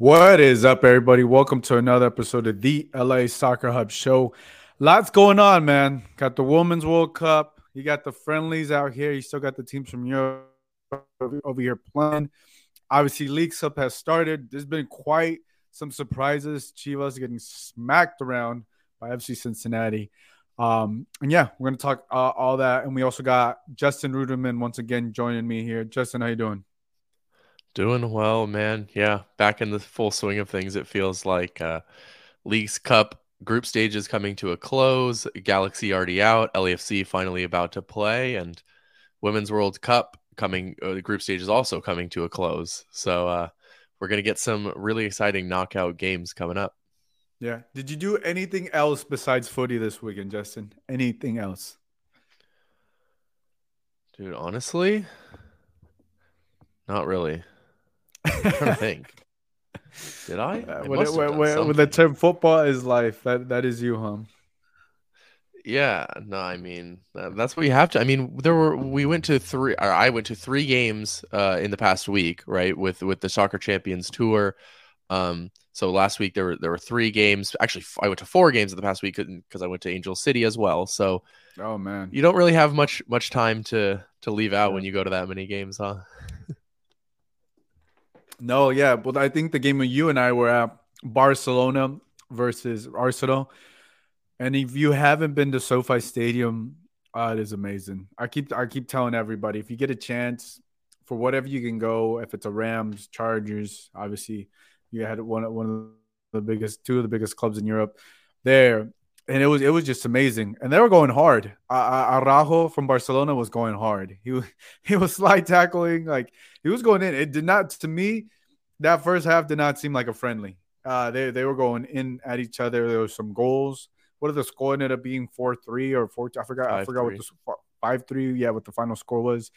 What is up, everybody? Welcome to another episode of the LA Soccer Hub Show. Lots going on, man. Got the Women's World Cup. You got the friendlies out here. You still got the teams from Europe over here playing. Obviously, Leagues Cup has started. There's been quite some surprises. Chivas getting smacked around by FC Cincinnati. And yeah, we're going to talk all that. And we also got Justin Ruderman once again joining me here. Justin, how you doing? Doing well, man. Yeah, back in the full swing of things, it feels like. Leagues Cup group stage is coming to a close. Galaxy already out. LAFC finally about to play. And Women's World Cup coming. The group stage is also coming to a close. So we're going to get some really exciting knockout games coming up. Yeah. Did you do anything else besides footy this weekend, Justin? Anything else? Dude, honestly, not really. I'm trying to think. Did I? When the term football is life, that is you, huh? Yeah. No, I mean, that's what you have to. I mean, I went to three games in the past week, right? With the Soccer Champions Tour. So last week there were three games. Actually, I went to four games in the past week because I went to Angel City as well. So, oh man, you don't really have much time to leave out when you go to that many games, huh? No, yeah, but I think the game you and I were at, Barcelona versus Arsenal, and if you haven't been to SoFi Stadium, it is amazing. I keep telling everybody, if you get a chance, for whatever you can go. If it's a Rams, Chargers, obviously you had two of the biggest clubs in Europe there, and it was just amazing. And they were going hard. Araujo from Barcelona was going hard. He was slide tackling, like he was going in. It did not, to me, that first half did not seem like a friendly. They were going in at each other. There were some goals. What did the score ended up being? 4-3 or 4? I forgot what the 5-3. Yeah, what the final score was.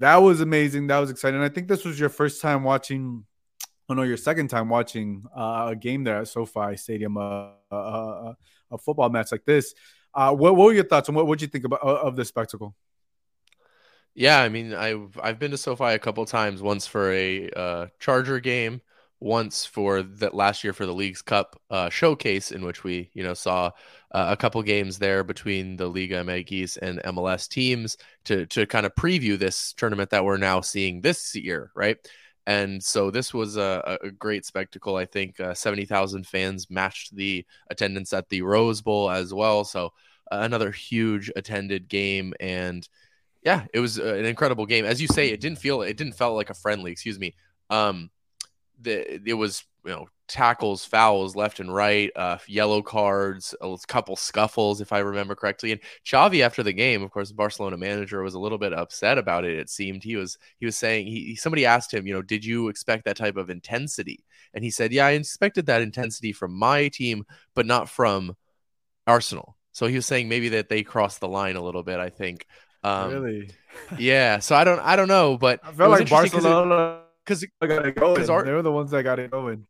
That was amazing. That was exciting. And I think this was your first time watching. Oh no, your second time watching a game there at SoFi Stadium, a football match like this. What were your thoughts on what did you think of this spectacle? Yeah, I mean, I've been to SoFi a couple times. Once for a Charger game, once for that last year for the Leagues Cup showcase, in which we saw a couple games there between the Liga MX and MLS teams to kind of preview this tournament that we're now seeing this year, right? And so this was a great spectacle. I think 70,000 fans matched the attendance at the Rose Bowl as well. So another huge attended game. And yeah, it was an incredible game. As you say, it didn't feel like a friendly, excuse me. It was, tackles, fouls left and right, yellow cards, a couple scuffles, if I remember correctly. And Xavi, after the game, of course, the Barcelona manager was a little bit upset about it. It seemed he was saying, somebody asked him, did you expect that type of intensity? And he said, yeah, I expected that intensity from my team, but not from Arsenal. So he was saying maybe that they crossed the line a little bit, I think. Really? Yeah. So I don't know, but I felt like Barcelona. Because they're the ones that got it going.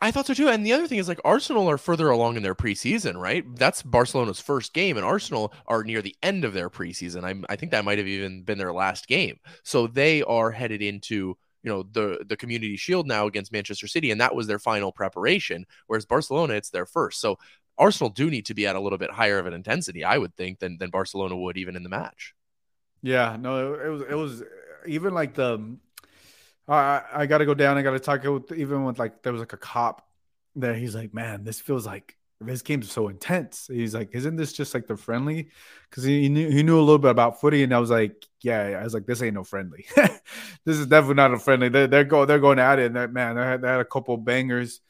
I thought so too. And the other thing is, like, Arsenal are further along in their preseason, right? That's Barcelona's first game, and Arsenal are near the end of their preseason. I think that might have even been their last game. So they are headed into the Community Shield now against Manchester City, and that was their final preparation. Whereas Barcelona, it's their first. So Arsenal do need to be at a little bit higher of an intensity, I would think, than Barcelona would even in the match. Yeah, no, it was even like the. I got to go down. I got to talk there was like a cop there. He's like, man, this feels like this game's so intense. He's like, isn't this just like the friendly? Because he knew a little bit about footy, and I was like, yeah. I was like, this ain't no friendly. This is definitely not a friendly. They're going at it. And that, man, they had a couple bangers.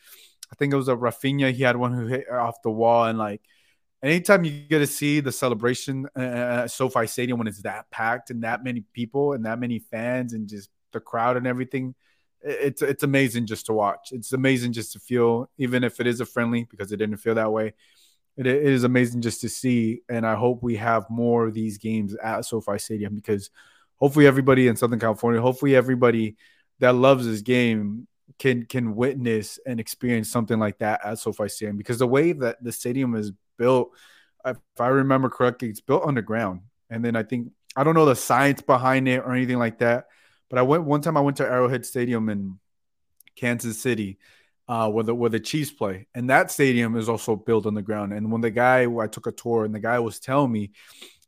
I think it was a Rafinha. He had one who hit off the wall, and like. Anytime you get to see the celebration at SoFi Stadium when it's that packed and that many people and that many fans and just the crowd and everything, it's amazing just to watch. It's amazing just to feel, even if it is a friendly, because it didn't feel that way. It is amazing just to see, and I hope we have more of these games at SoFi Stadium, because hopefully everybody in Southern California, hopefully everybody that loves this game can witness and experience something like that at SoFi Stadium, because the way that the stadium is built, if I remember correctly, it's built underground. And then I think, I don't know the science behind it or anything like that, but I went to Arrowhead Stadium, and Kansas City, where the Chiefs play. And that stadium is also built on the ground. And when the guy, I took a tour, and the guy was telling me,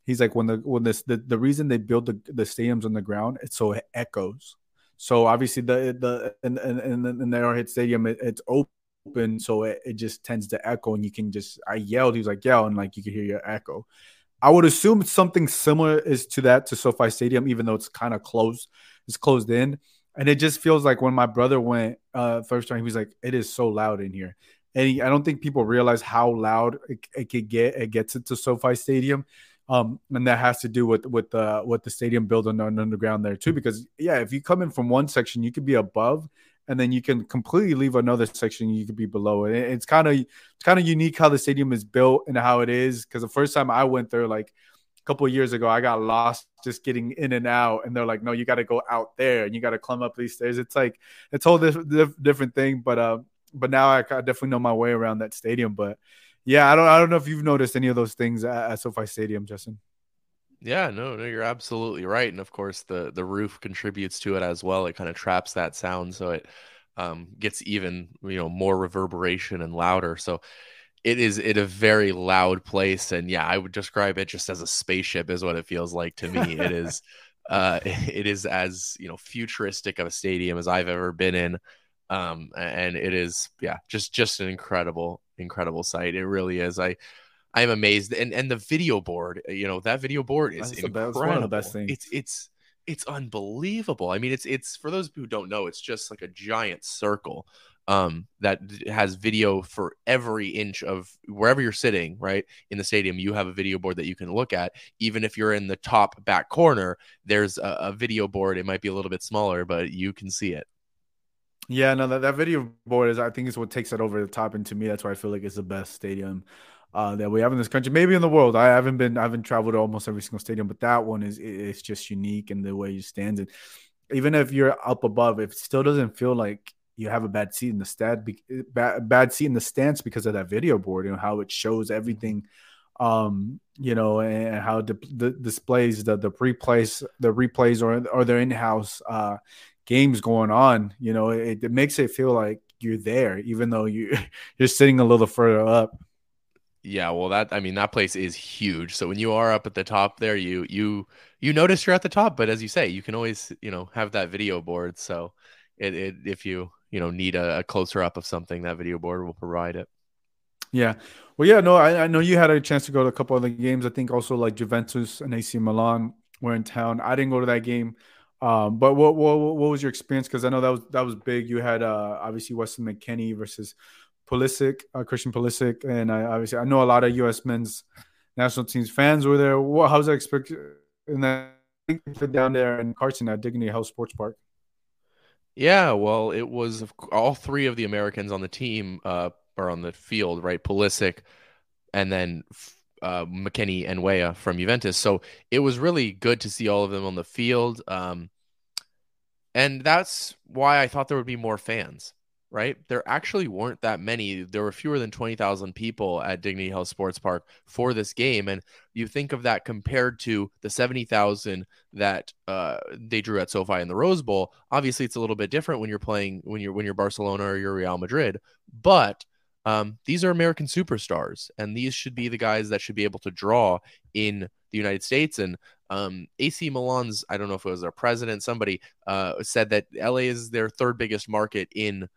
he's like, the reason they build the stadiums on the ground, it's so it echoes. So obviously the Arrowhead Stadium, it's open, so it just tends to echo, and you can just, I yelled, he was like, yell, and like you could hear your echo. I would assume something similar is to that to SoFi Stadium, even though it's kind of closed, it's closed in. And it just feels like when my brother went first time, he was like, it is so loud in here. And I don't think people realize how loud it could get. It gets into SoFi Stadium. And that has to do with the stadium building underground there too, because yeah, if you come in from one section, you could be above, and then you can completely leave another section, you could be below it. It's kind of unique how the stadium is built and how it is. Because the first time I went there, like a couple of years ago, I got lost just getting in and out, and they're like, no, you got to go out there and you got to climb up these stairs. It's like it's all this different thing, but now I definitely know my way around that stadium, but. Yeah, I don't know if you've noticed any of those things at SoFi Stadium, Justin. Yeah, no, you're absolutely right. And of course, the roof contributes to it as well. It kind of traps that sound, so it gets even more reverberation and louder. So it is a very loud place. And yeah, I would describe it just as a spaceship is what it feels like to me. It is as futuristic of a stadium as I've ever been in. And it is just an incredible sight. It really is. I'm amazed. And the video board, that video board is incredible. That's one of the best things. It's unbelievable. I mean, it's for those who don't know, it's just like a giant circle that has video for every inch of wherever you're sitting, right? In the stadium, you have a video board that you can look at. Even if you're in the top back corner, there's a video board. It might be a little bit smaller, but you can see it. Yeah, no, that video board is, I think, is what takes it over the top, and to me, that's why I feel like it's the best stadium that we have in this country, maybe in the world. I haven't traveled to almost every single stadium, but that one is just unique in the way you stand. And even if you're up above, it still doesn't feel like you have a bad seat in the stands because of that video board and how it shows everything, and how displays the replays or their in-house games going on. It makes it feel like you're there, even though you're sitting a little further up. Yeah, well, that place is huge. So when you are up at the top there, you notice you're at the top, but as you say, you can always have that video board. So it if you need a closer up of something, that video board will provide it. Yeah. Well, yeah, no, I know you had a chance to go to a couple other games. I think also like Juventus and AC Milan were in town. I didn't go to that game. But what was your experience? Because I know that was big. You had obviously Weston McKennie versus Pulisic, Christian Pulisic, and I know a lot of U.S. men's national teams fans were there. How was that experience? And then down there in Carson at Dignity Health Sports Park. Yeah, well, it was all three of the Americans on the team or on the field, right? Pulisic, and then McKennie and Weah from Juventus. So it was really good to see all of them on the field. And that's why I thought there would be more fans, right? There actually weren't that many. There were fewer than 20,000 people at Dignity Health Sports Park for this game. And you think of that compared to the 70,000 that they drew at SoFi in the Rose Bowl. Obviously, it's a little bit different when you're playing, when you're Barcelona or you're Real Madrid. But these are American superstars, and these should be the guys that should be able to draw in the United States. And AC Milan's, I don't know if it was their president, somebody said that LA is their third biggest market in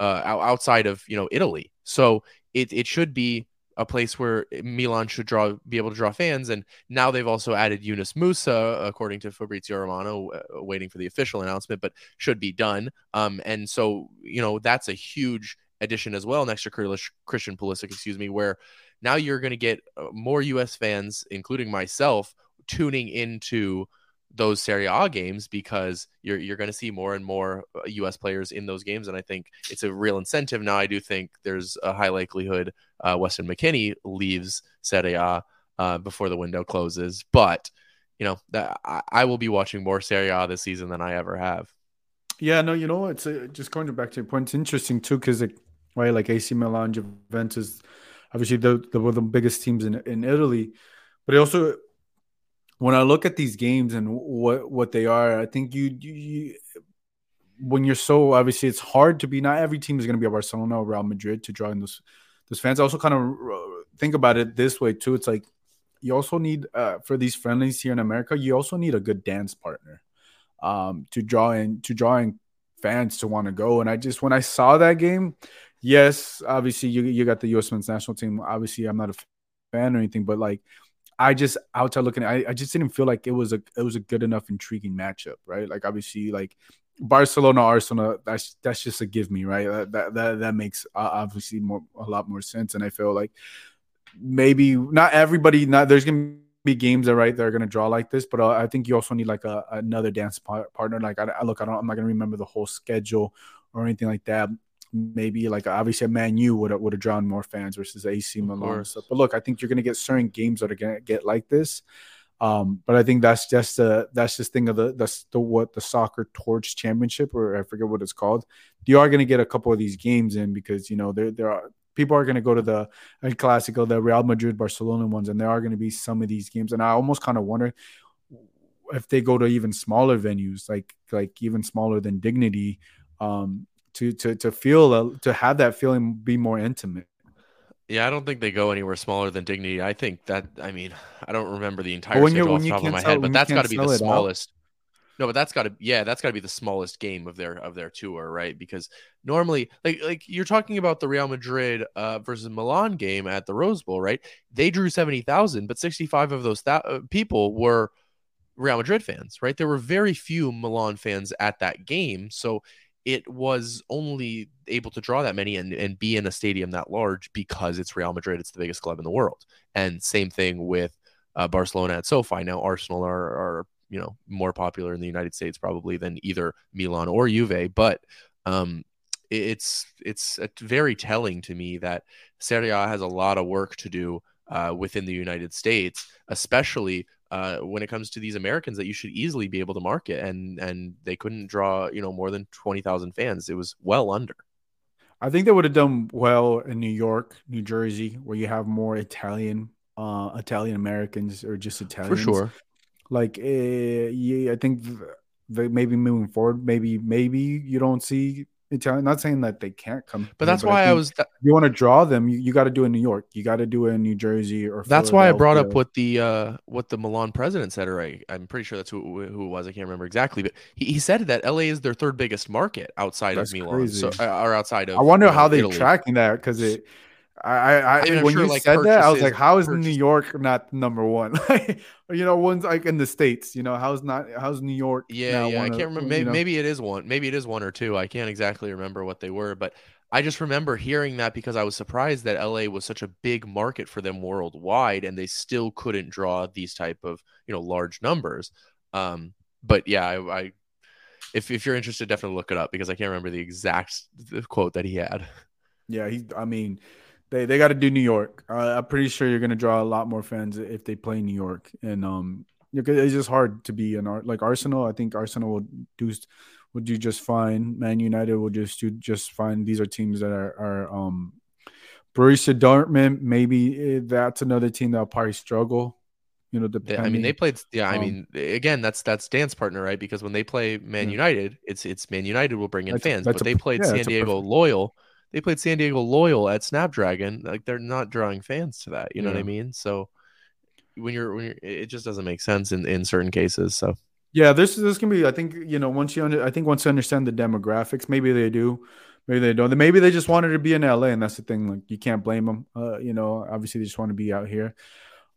outside of Italy. So it should be a place where Milan should be able to draw fans. And now they've also added Yunus Musa, according to Fabrizio Romano, waiting for the official announcement, but should be done. And so that's a huge addition as well next to Christian Pulisic, where now you're going to get more U.S. fans, including myself, tuning into those Serie A games because you're going to see more and more U.S. players in those games, and I think it's a real incentive. Now, I do think there's a high likelihood Weston McKennie leaves Serie A before the window closes, but I will be watching more Serie A this season than I ever have. Yeah, no, it's just going back to your point. It's interesting too, because right, like AC Milan, Juventus, obviously they were the biggest teams in Italy. But also, when I look at these games and what they are, I think you when you're so, obviously it's hard to be, not every team is going to be a Barcelona or Real Madrid to draw in those fans. I also kind of think about it this way too. It's like, you also need, for these friendlies here in America, you also need a good dance partner to draw in fans to want to go. And I just, when I saw that game, yes, obviously you got the U.S. men's national team. Obviously I'm not a fan or anything, but like, I just, outside looking at it, I just didn't feel like it was a good enough, intriguing matchup, right? Like, obviously, like, Barcelona-Arsenal, that's just a give me, right? That makes obviously a lot more sense. And I feel like maybe not everybody, there's going to be games that are going to draw like this, but I think you also need like another dance partner. Like, I'm not going to remember the whole schedule or anything like that. Maybe like obviously Man U would have drawn more fans versus AC Milan. So, but look, I think you're going to get certain games that are going to get like this. But I think that's just thing of what the Soccer Torch Championship, or I forget what it's called. You are going to get a couple of these games in because, you know, there are people are going to go to the El Clasico, the Real Madrid Barcelona ones, and there are going to be some of these games. And I almost kind of wonder if they go to even smaller venues, like even smaller than Dignity, to have that feeling, be more intimate. Yeah, I don't think they go anywhere smaller than Dignity. I think that, I mean, I don't remember the entire schedule off the top of my head, but that's got to be the smallest. No, but that's got to be the smallest game of their tour, right? Because normally, like you're talking about the Real Madrid versus Milan game at the Rose Bowl, right? They drew 70,000, but 65 of those people were Real Madrid fans, right? There were very few Milan fans at that game, so it was only able to draw that many and be in a stadium that large because it's Real Madrid. It's the biggest club in the world. And same thing with Barcelona at SoFi. Now Arsenal are, you know, more popular in the United States probably than either Milan or Juve. But it's very telling to me that Serie A has a lot of work to do within the United States, especially when it comes to these Americans that you should easily be able to market, and they couldn't draw, you know, more than 20,000 fans. It was well under. I think they would have done well in New York, New Jersey, where you have more Italian Americans or just Italians. For sure. Like, yeah, I think they maybe moving forward, maybe you don't see Italian. Not saying that they can't come, but that's why I was. You want to draw them, you got to do it in New York. You got to do it in New Jersey, or that's why I brought up what the Milan president said. Or I'm pretty sure that's who it was. I can't remember exactly, but he said that LA is their third biggest market outside of Milan. So, or outside of. I wonder how they're tracking that because it. I mean, when you said that, I was like, how is New York not number one? You know, one's like in the States, you know, how's New York? Yeah. I can't remember. Maybe it is one. Maybe it is one or two. I can't exactly remember what they were, but I just remember hearing that because I was surprised that LA was such a big market for them worldwide and they still couldn't draw these type of, you know, large numbers. But yeah, I if you're interested, definitely look it up because I can't remember the exact quote that he had. Yeah. They got to do New York. I'm pretty sure you're going to draw a lot more fans if they play New York. And it's just hard to be an art like Arsenal. I think Arsenal will do just fine. Man United will just do just fine. These are teams that are Borussia Dortmund. Maybe that's another team that'll probably struggle. You know, depending. I mean, they played. Yeah, I mean, again, that's dance partner, right? Because when they play Man United, it's Man United will bring in fans, but they played San Diego Loyal. They played San Diego Loyal at Snapdragon. Like they're not drawing fans to that. You know what I mean? So when you're, it just doesn't make sense in certain cases. So yeah, this can be. I think you know once you understand the demographics, maybe they do, maybe they don't. Maybe they just wanted to be in LA, and that's the thing. Like you can't blame them. You know, obviously they just want to be out here.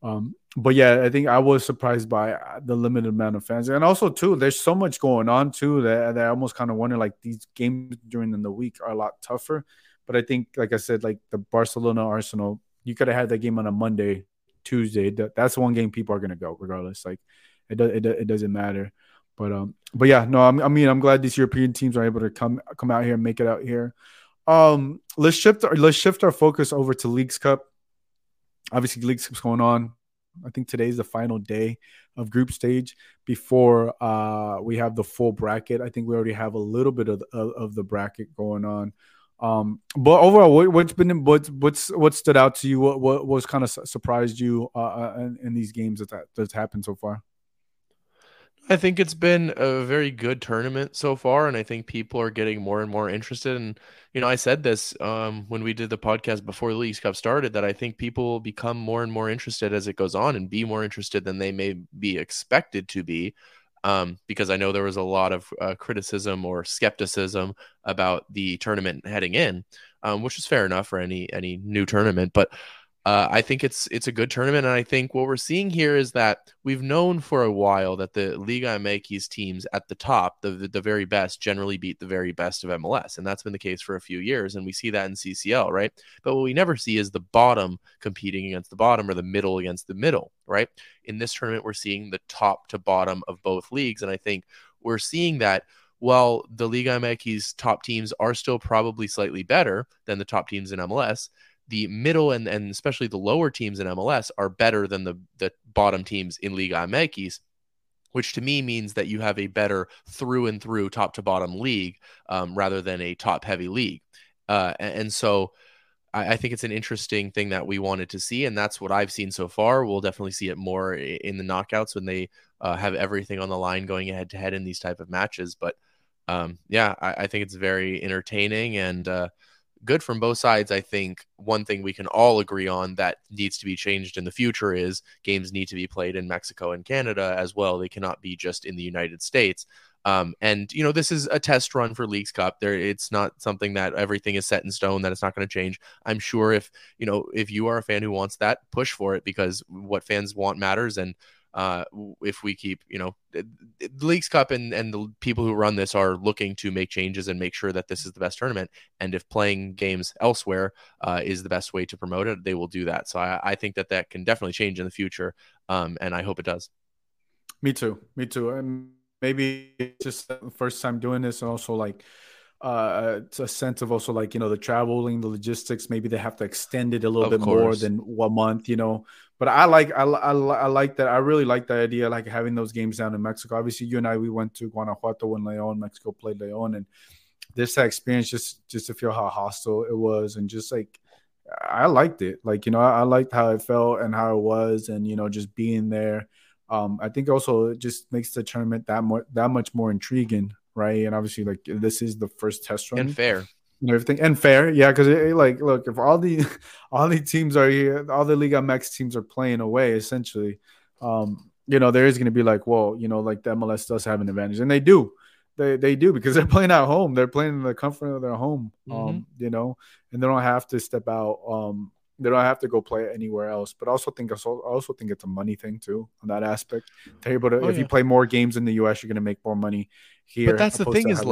But yeah, I think I was surprised by the limited amount of fans, and also too, there's so much going on too that I almost kind of wonder like these games during the week are a lot tougher. But I think, like I said, like the Barcelona Arsenal, you could have had that game on a Monday, Tuesday. That's the one game people are gonna go regardless. Like it doesn't matter. But yeah, no, I'm glad these European teams are able to come out here and make it out here. Let's shift our focus over to Leagues Cup. Obviously, Leagues Cup's going on. I think today is the final day of group stage before we have the full bracket. I think we already have a little bit of the bracket going on. But overall, what stood out to you? What was kind of surprised you in these games that's happened so far? I think it's been a very good tournament so far, and I think people are getting more and more interested. And, you know, I said this when we did the podcast before the Leagues Cup started, that I think people will become more and more interested as it goes on and be more interested than they may be expected to be, because I know there was a lot of criticism or skepticism about the tournament heading in, which is fair enough for any new tournament. But I think it's a good tournament, and I think what we're seeing here is that we've known for a while that the Liga MX teams at the top, the very best, generally beat the very best of MLS, and that's been the case for a few years, and we see that in CCL, right? But what we never see is the bottom competing against the bottom or the middle against the middle, right? In this tournament, we're seeing the top to bottom of both leagues, and I think we're seeing that while the Liga MX top teams are still probably slightly better than the top teams in MLS, the middle and especially the lower teams in MLS are better than the bottom teams in Liga MX, which to me means that you have a better through and through top to bottom league rather than a top heavy league. And so I think it's an interesting thing that we wanted to see, and that's what I've seen so far. We'll definitely see it more in the knockouts when they have everything on the line going head to head in these type of matches. But I think it's very entertaining and good from both sides. I think one thing we can all agree on that needs to be changed in the future is games need to be played in Mexico and Canada as well. They cannot be just in the United States. And, you know, this is a test run for Leagues Cup. It's not something that everything is set in stone, that it's not going to change. I'm sure if you are a fan who wants that, push for it, because what fans want matters. And if we keep, the Leagues Cup and the people who run this are looking to make changes and make sure that this is the best tournament. And if playing games elsewhere is the best way to promote it, they will do that. So I think that can definitely change in the future. And I hope it does. Me too. And maybe it's just the first time doing this. And also it's a sense of also the traveling, the logistics, maybe they have to extend it a little bit more than 1 month, but I really like the idea, like having those games down in Mexico. Obviously you and I, we went to Guanajuato when Leon, Mexico played Leon, and this experience just to feel how hostile it was, and just I liked it, I liked how it felt and how it was, and just being there. I think also it just makes the tournament that much more intriguing. Right. And obviously, this is the first test run. And fair. And everything. And fair. Yeah. Because, look, if all the teams are here, all the Liga MX teams are playing away, essentially, there is going to be the MLS does have an advantage. And they do. They do, because they're playing at home. They're playing in the comfort of their home, and they don't have to step out. They don't have to go play anywhere else. But I also think it's a money thing too on that aspect. They're able to, if you play more games in the U.S., you're going to make more money here. But that's the thing is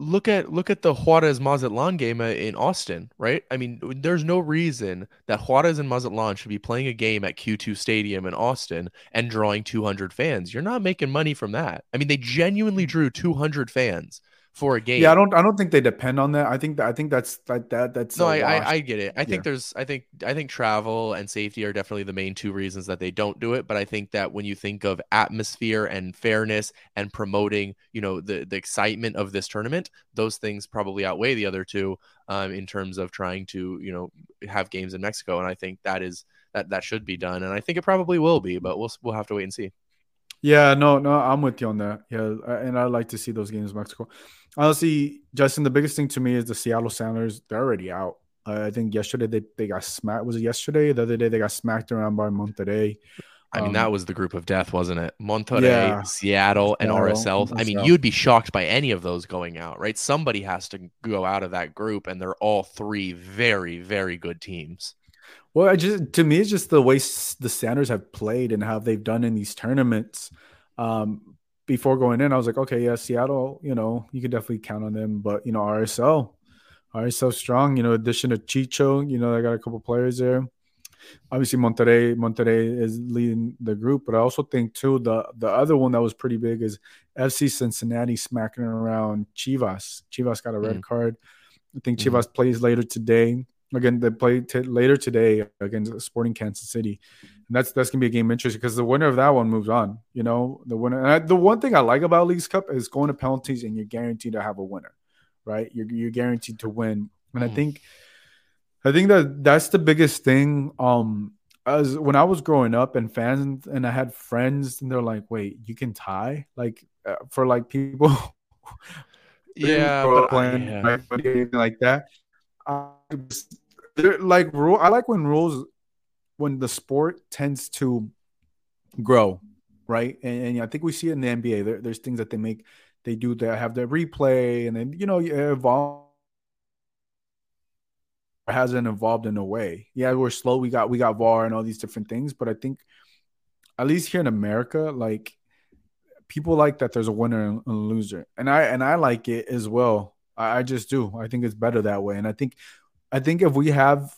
look at the Juarez Mazatlan game in Austin, right? I mean, there's no reason that Juarez and Mazatlan should be playing a game at Q2 Stadium in Austin and drawing 200 fans. You're not making money from that. I mean, they genuinely drew 200 fans for a game. Yeah, I don't think they depend on that. I think that's like that. That's no, I get it. I think travel and safety are definitely the main two reasons that they don't do it. But I think that when you think of atmosphere and fairness and promoting, the excitement of this tournament, those things probably outweigh the other two in terms of trying to, have games in Mexico. And I think that should be done. And I think it probably will be, but we'll have to wait and see. Yeah, no, I'm with you on that. Yeah, and I like to see those games in Mexico. Honestly, Justin, the biggest thing to me is the Seattle Sounders. They're already out. I think yesterday they got smacked. Was it yesterday? The other day they got smacked around by Monterrey. I mean, that was the group of death, wasn't it? Monterrey, yeah, Seattle, and RSL. I mean, you'd be shocked by any of those going out, right? Somebody has to go out of that group, and they're all three very, very good teams. Well, to me, it's just the way the Sounders have played and how they've done in these tournaments. Before going in, I was like, okay, yeah, Seattle, you can definitely count on them. But, RSL strong, addition of Chicho, they got a couple players there. Obviously, Monterrey is leading the group. But I also think, too, the other one that was pretty big is FC Cincinnati smacking around Chivas. Chivas got a red card. I think Chivas plays later today. Again, they play later today against Sporting Kansas City, and that's gonna be a game interesting because the winner of that one moves on. The winner. And the one thing I like about Leagues Cup is going to penalties, and you're guaranteed to have a winner, right? You're guaranteed to win, and I think that's the biggest thing. as when I was growing up and fans and I had friends and they're like, wait, you can tie? Like for like people playing like that. I like when rules, when the sport tends to grow, right? And I think we see it in the NBA. There's things that they make, they do that have their replay, and then you evolve. Hasn't evolved in a way. Yeah, we're slow. We got VAR and all these different things, but I think at least here in America, like people like that there's a winner and a loser, and I like it as well. I just do. I think it's better that way, and I think if we have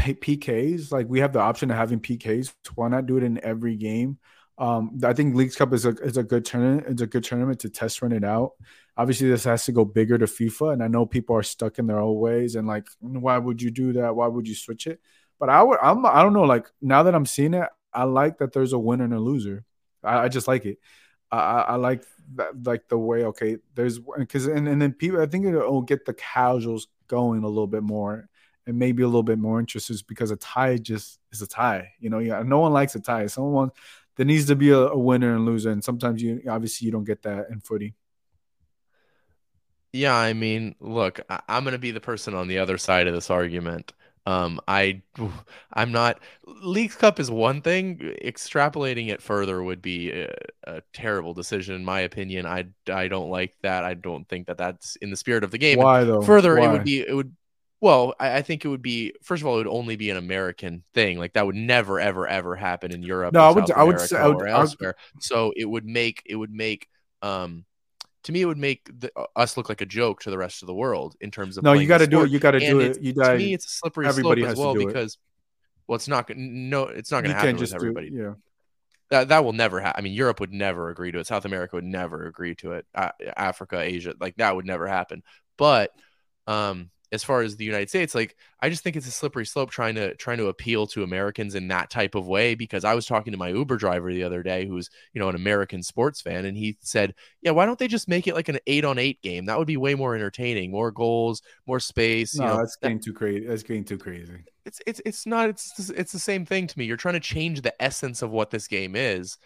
PKs, like we have the option of having PKs, why not do it in every game? I think Leagues Cup is a good tournament. It's a good tournament to test run it out. Obviously, this has to go bigger to FIFA, and I know people are stuck in their old ways and like, why would you do that? Why would you switch it? But I don't know. Like now that I'm seeing it, I like that there's a winner and a loser. I just like it. I like that, like the way. Okay, there's because and then people. I think it'll get the casuals going a little bit more. And maybe a little bit more interest is because a tie just is a tie. No one likes a tie. Someone there needs to be a winner and loser, and sometimes you don't get that in footy. Yeah, I mean, look, I'm going to be the person on the other side of this argument. I'm not. Leagues Cup is one thing. Extrapolating it further would be a terrible decision, in my opinion. I don't like that. I don't think that that's in the spirit of the game. Why though? Further, why? It would. Well, I think it would be, first of all, it would only be an American thing. Like that would never, ever, ever happen in Europe. No, I would say elsewhere. So it would make to me, it would make us look like a joke to the rest of the world in terms of. No, you got to do it. You got to do it. To me, it's a slippery slope as well because, well, it's not going to happen with everybody. Yeah. That will never happen. I mean, Europe would never agree to it. South America would never agree to it. Africa, Asia, like that would never happen. But, as far as the United States, like I just think it's a slippery slope trying to appeal to Americans in that type of way, because I was talking to my Uber driver the other day who's an American sports fan, and he said, yeah, why don't they just make it like an 8-on-8 game? That would be way more entertaining, more goals, more space. No, that's getting too crazy. It's not. It's the same thing to me. You're trying to change the essence of what this game is,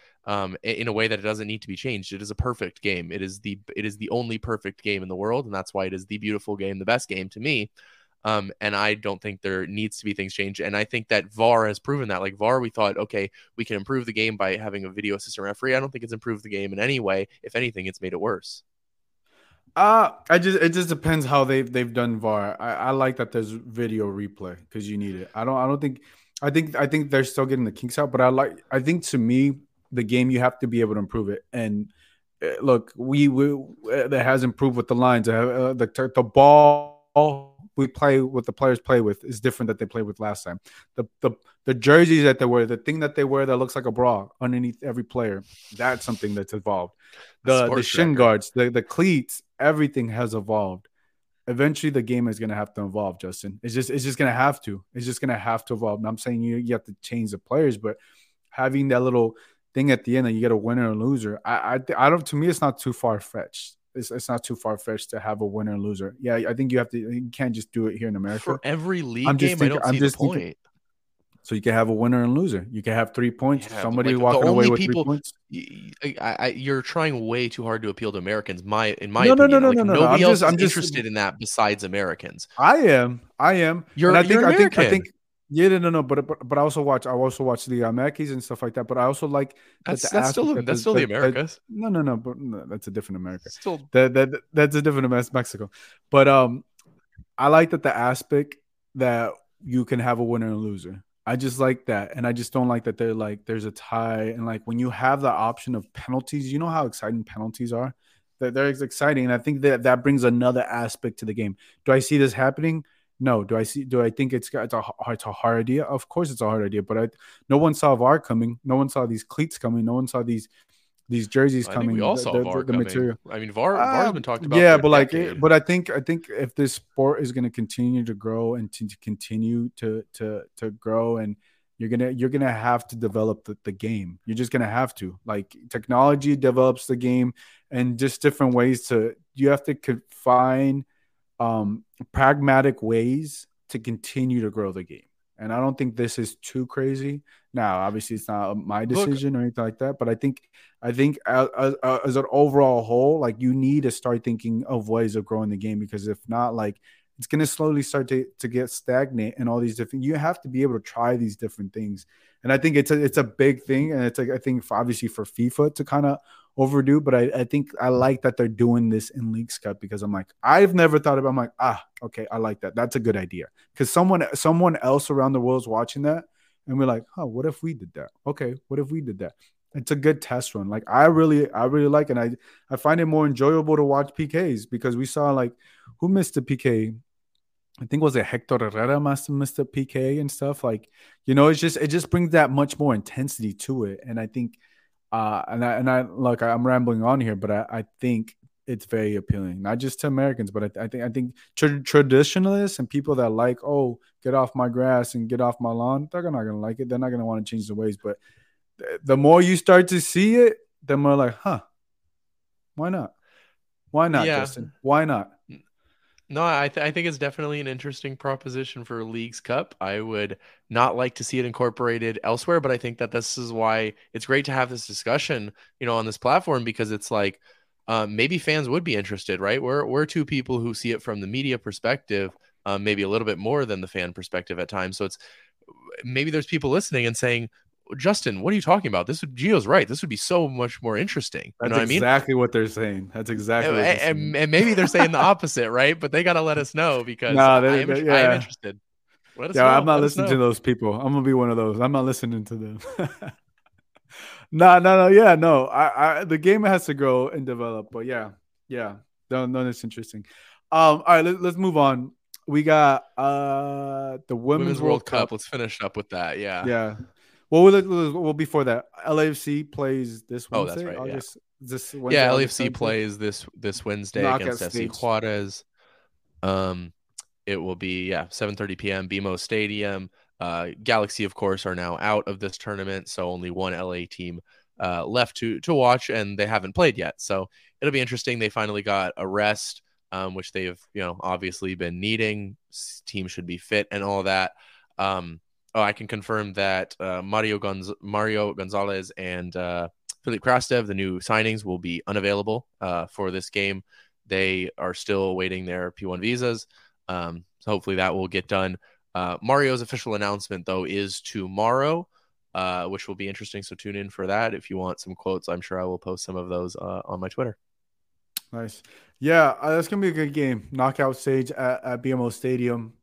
in a way that it doesn't need to be changed. It is a perfect game. It is the only perfect game in the world, and that's why it is the beautiful game, the best game to me. And I don't think there needs to be things changed. And I think that VAR has proven that. Like VAR, we thought, okay, we can improve the game by having a video assistant referee. I don't think it's improved the game in any way. If anything, it's made it worse. It just depends how they've done VAR. I like that there's video replay because you need it. I think they're still getting the kinks out, but I think to me the game you have to be able to improve it. And look, that has improved with the lines. The ball we play with, the players play with is different that they played with last time. The jerseys that they wear, the thing that they wear that looks like a bra underneath every player, that's something that's evolved. The shin guards, the cleats. Everything has evolved. Eventually, the game is going to have to evolve, Justin. It's just going to have to. It's just going to have to evolve. And I'm saying you have to change the players, but having that little thing at the end that you get a winner and loser, I don't. To me, it's not too far fetched. It's not too far fetched to have a winner and loser. Yeah, I think you have to. You can't just do it here in America for every league game. I don't see the point. So you can have a winner and loser. You can have 3 points. Yeah, somebody walking away with 3 points. You're trying way too hard to appeal to Americans. In my opinion, nobody else is interested in that besides Americans. I am. You're American. I think. But I also watch the Yankees and stuff like that. But I also like that's still the Americas. But that's a different America. Still, that's a different America. That's Mexico. But I like that the aspect that you can have a winner and a loser. I just like that, and I just don't like that they're like there's a tie, and like when you have the option of penalties, you know how exciting penalties are. They're exciting, and I think that brings another aspect to the game. Do I see this happening? No. Do I think it's a hard idea? Of course, it's a hard idea, but no one saw VAR coming. No one saw these cleats coming. No one saw these jerseys coming. I think we all saw VAR coming. Material. I mean, VAR's been talked about. Yeah, but I think if this sport is going to continue to grow and to continue to grow, and you're gonna have to develop the game. You're just gonna have to, like, technology develops the game, and just different ways to. You have to find pragmatic ways to continue to grow the game. And I don't think this is too crazy. Now, obviously, it's not my decision or anything like that. But I think as an overall whole, like, you need to start thinking of ways of growing the game, because if not, like, it's going to slowly start to get stagnant and all these different. You have to be able to try these different things. And I think it's a big thing. And it's like, I think obviously for FIFA to kind of overdue. But I think I like that they're doing this in Leagues Cup, because I'm like, I've never thought about, I'm like, okay, I like that. That's a good idea. Because someone else around the world is watching that. And we're like, oh, what if we did that? Okay, what if we did that? It's a good test run. Like, I really like it. And I find it more enjoyable to watch PKs, because we saw, like, who missed a PK? I think was it Hector Herrera must have missed a PK and stuff. Like, you know, it just brings that much more intensity to it. And I think and I look, I'm rambling on here, but I think it's very appealing, not just to Americans, but I think traditionalists and people that like, oh, get off my grass and get off my lawn, they're not gonna like it. They're not gonna want to change their ways. But the more you start to see it, the more like, huh, why not? Why not, yeah. Justin? Why not? No, I think it's definitely an interesting proposition for Leagues Cup. I would not like to see it incorporated elsewhere, but I think that this is why it's great to have this discussion, you know, on this platform, because it's like, maybe fans would be interested, right? We're two people who see it from the media perspective, maybe a little bit more than the fan perspective at times. So it's, maybe there's people listening and saying, Justin, what are you talking about? This would, Gio's right. This would be so much more interesting. You know what I mean? That's exactly what they're saying. That's exactly what they're saying. And maybe they're saying the opposite, right? But they got to let us know, because I am interested. Let us know. I'm not listening to those people. I'm going to be one of those. I'm not listening to them. No. Yeah, no. The game has to grow and develop. But yeah. No, that's interesting. All right, let's move on. We got the Women's World Cup. Let's finish up with that. Yeah. Well, before that, LAFC plays this Wednesday. Oh, that's right. This Wednesday, LAFC plays this Wednesday against FC Juarez. It will be 7:30 p.m. BMO Stadium. Galaxy, of course, are now out of this tournament, so only one LA team left to watch, and they haven't played yet. So it'll be interesting. They finally got a rest, which they have, you know, obviously been needing. Team should be fit and all that. I can confirm that Mario Gonzalez and Filip Krastev, the new signings, will be unavailable for this game. They are still awaiting their P1 visas, so hopefully that will get done. Mario's official announcement, though, is tomorrow, which will be interesting, so tune in for that. If you want some quotes, I'm sure I will post some of those on my Twitter. Nice. Yeah, that's going to be a good game. Knockout stage at BMO Stadium.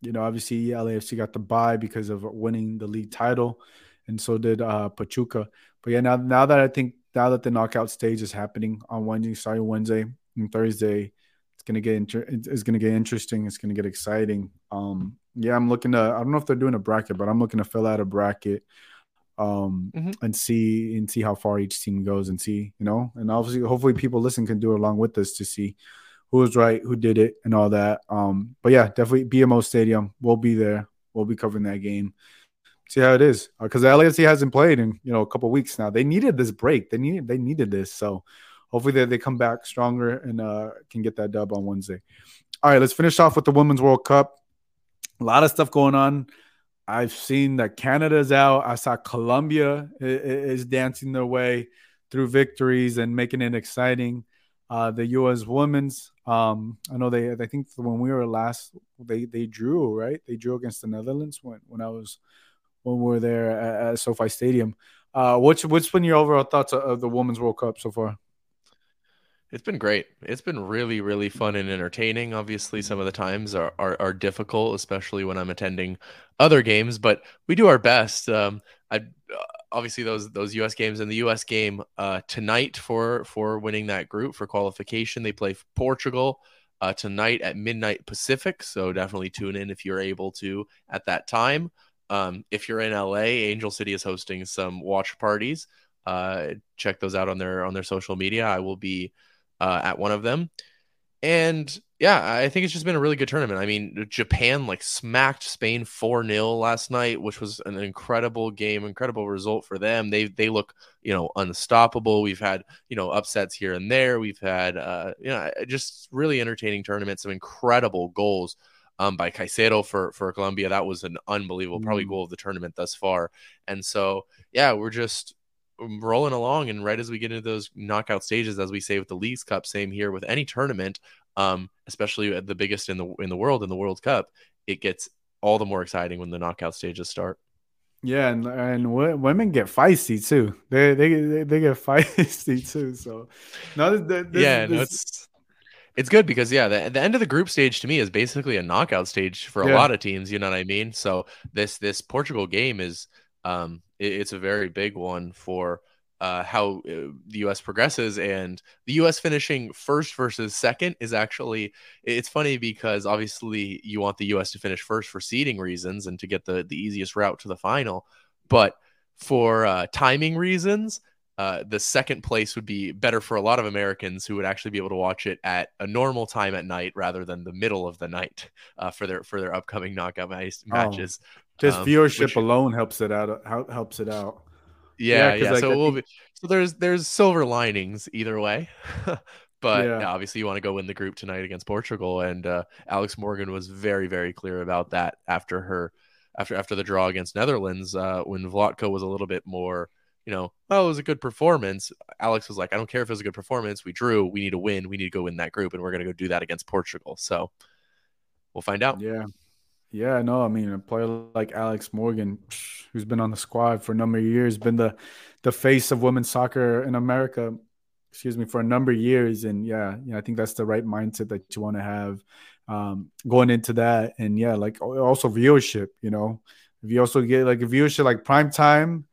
You know, obviously, LAFC got the bye because of winning the league title, and so did Pachuca. But yeah, now that the knockout stage is happening on Wednesday and Thursday, it's gonna get interesting. It's gonna get exciting. I'm looking to. I don't know if they're doing a bracket, but I'm looking to fill out a bracket, and see how far each team goes, and see, you know, and obviously, hopefully, people listening can do it along with us to see who was right, who did it, and all that. But yeah, definitely BMO Stadium. We'll be there. We'll be covering that game. See how it is, because the LAFC hasn't played in, you know, a couple of weeks now. They needed this break. They needed this. So hopefully they come back stronger and can get that dub on Wednesday. All right, let's finish off with the Women's World Cup. A lot of stuff going on. I've seen that Canada's out. I saw Colombia is dancing their way through victories and making it exciting. The U.S. women's, I know I think when we were last, they drew, right? They drew against the Netherlands when we were there at SoFi Stadium. What's been your overall thoughts of the Women's World Cup so far? It's been great. It's been really, really fun and entertaining. Obviously, some of the times are difficult, especially when I'm attending other games, but we do our best. Obviously, those U.S. games and the U.S. game tonight for winning that group for qualification. They play Portugal tonight at midnight Pacific, so definitely tune in if you're able to at that time. If you're in L.A., Angel City is hosting some watch parties. Check those out on their social media. I will be at one of them. And yeah, I think it's just been a really good tournament. I mean, Japan smacked Spain 4-0 last night, which was an incredible game, incredible result for them. They look, you know, unstoppable. We've had, you know, upsets here and there. We've had, you know, just really entertaining tournament, some incredible goals. by Caicedo for Colombia. That was an unbelievable, probably goal of the tournament thus far. And so, yeah, we're just rolling along. And right as we get into those knockout stages, as we say with the Leagues Cup, same here with any tournament, especially at the biggest in the world, in the World Cup, it gets all the more exciting when the knockout stages start. Yeah, and women get feisty too. They get feisty too. So, it's good because the end of the group stage to me is basically a knockout stage for a lot of teams. You know what I mean? So this Portugal game is it's a very big one for how the U.S. progresses, and the U.S. finishing first versus second is actually, it's funny because obviously you want the U.S. to finish first for seeding reasons and to get the easiest route to the final, but for timing reasons. The second place would be better for a lot of Americans who would actually be able to watch it at a normal time at night rather than the middle of the night for their upcoming knockout matches. Just viewership alone helps it out. Yeah. So there's silver linings either way, but obviously you want to go win the group tonight against Portugal, and Alex Morgan was very, very clear about that after her after the draw against Netherlands when Vlatko was a little bit more. It was a good performance. Alex was like, I don't care if it was a good performance. We drew. We need to win. We need to go win that group, and we're going to go do that against Portugal. So we'll find out. Yeah. No, I mean, a player like Alex Morgan, who's been on the squad for a number of years, been the face of women's soccer in America, for a number of years. And, I think that's the right mindset that you want to have going into that. And, also viewership, if you also get like a viewership like prime time,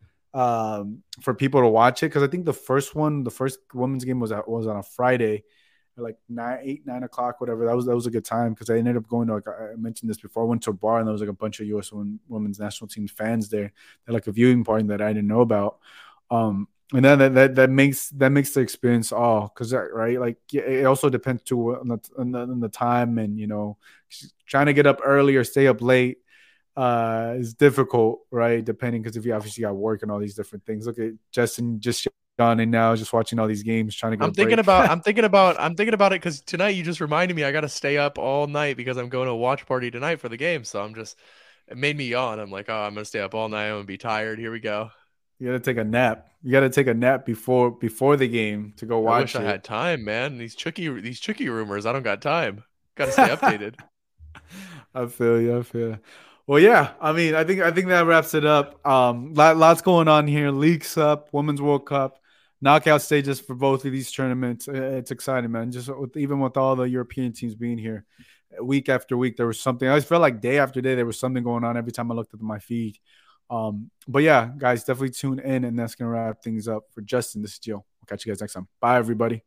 for people to watch it, because I think the first women's game was on a Friday at like 9 o'clock, whatever. That was a good time, because I ended up going to, like I mentioned this before, I went to a bar and there was like a bunch of U.S. women's national team fans there. They're like a viewing party that I didn't know about, and then that makes the experience because right, like it also depends too on the time, and trying to get up early or stay up late. It's difficult, right? Depending, because if you obviously got work and all these different things. Look at Justin just gone in now, just watching all these games, trying to get. I'm thinking about it because tonight you just reminded me I got to stay up all night because I'm going to a watch party tonight for the game. So it made me yawn. I'm like, I'm gonna stay up all night. I'm gonna be tired. Here we go. You gotta take a nap. You gotta take a nap before the game to go watch. I wish I had time, man. These tricky rumors. I don't got time. Gotta stay updated. I feel you. Well, yeah, I mean, I think that wraps it up. Lots going on here. Leagues Cup, Women's World Cup, knockout stages for both of these tournaments. It's exciting, man. Just even with all the European teams being here, week after week, there was something. I always felt like day after day, there was something going on every time I looked at my feed. But yeah, guys, definitely tune in, and that's going to wrap things up for Justin. This is Joe. We'll catch you guys next time. Bye, everybody.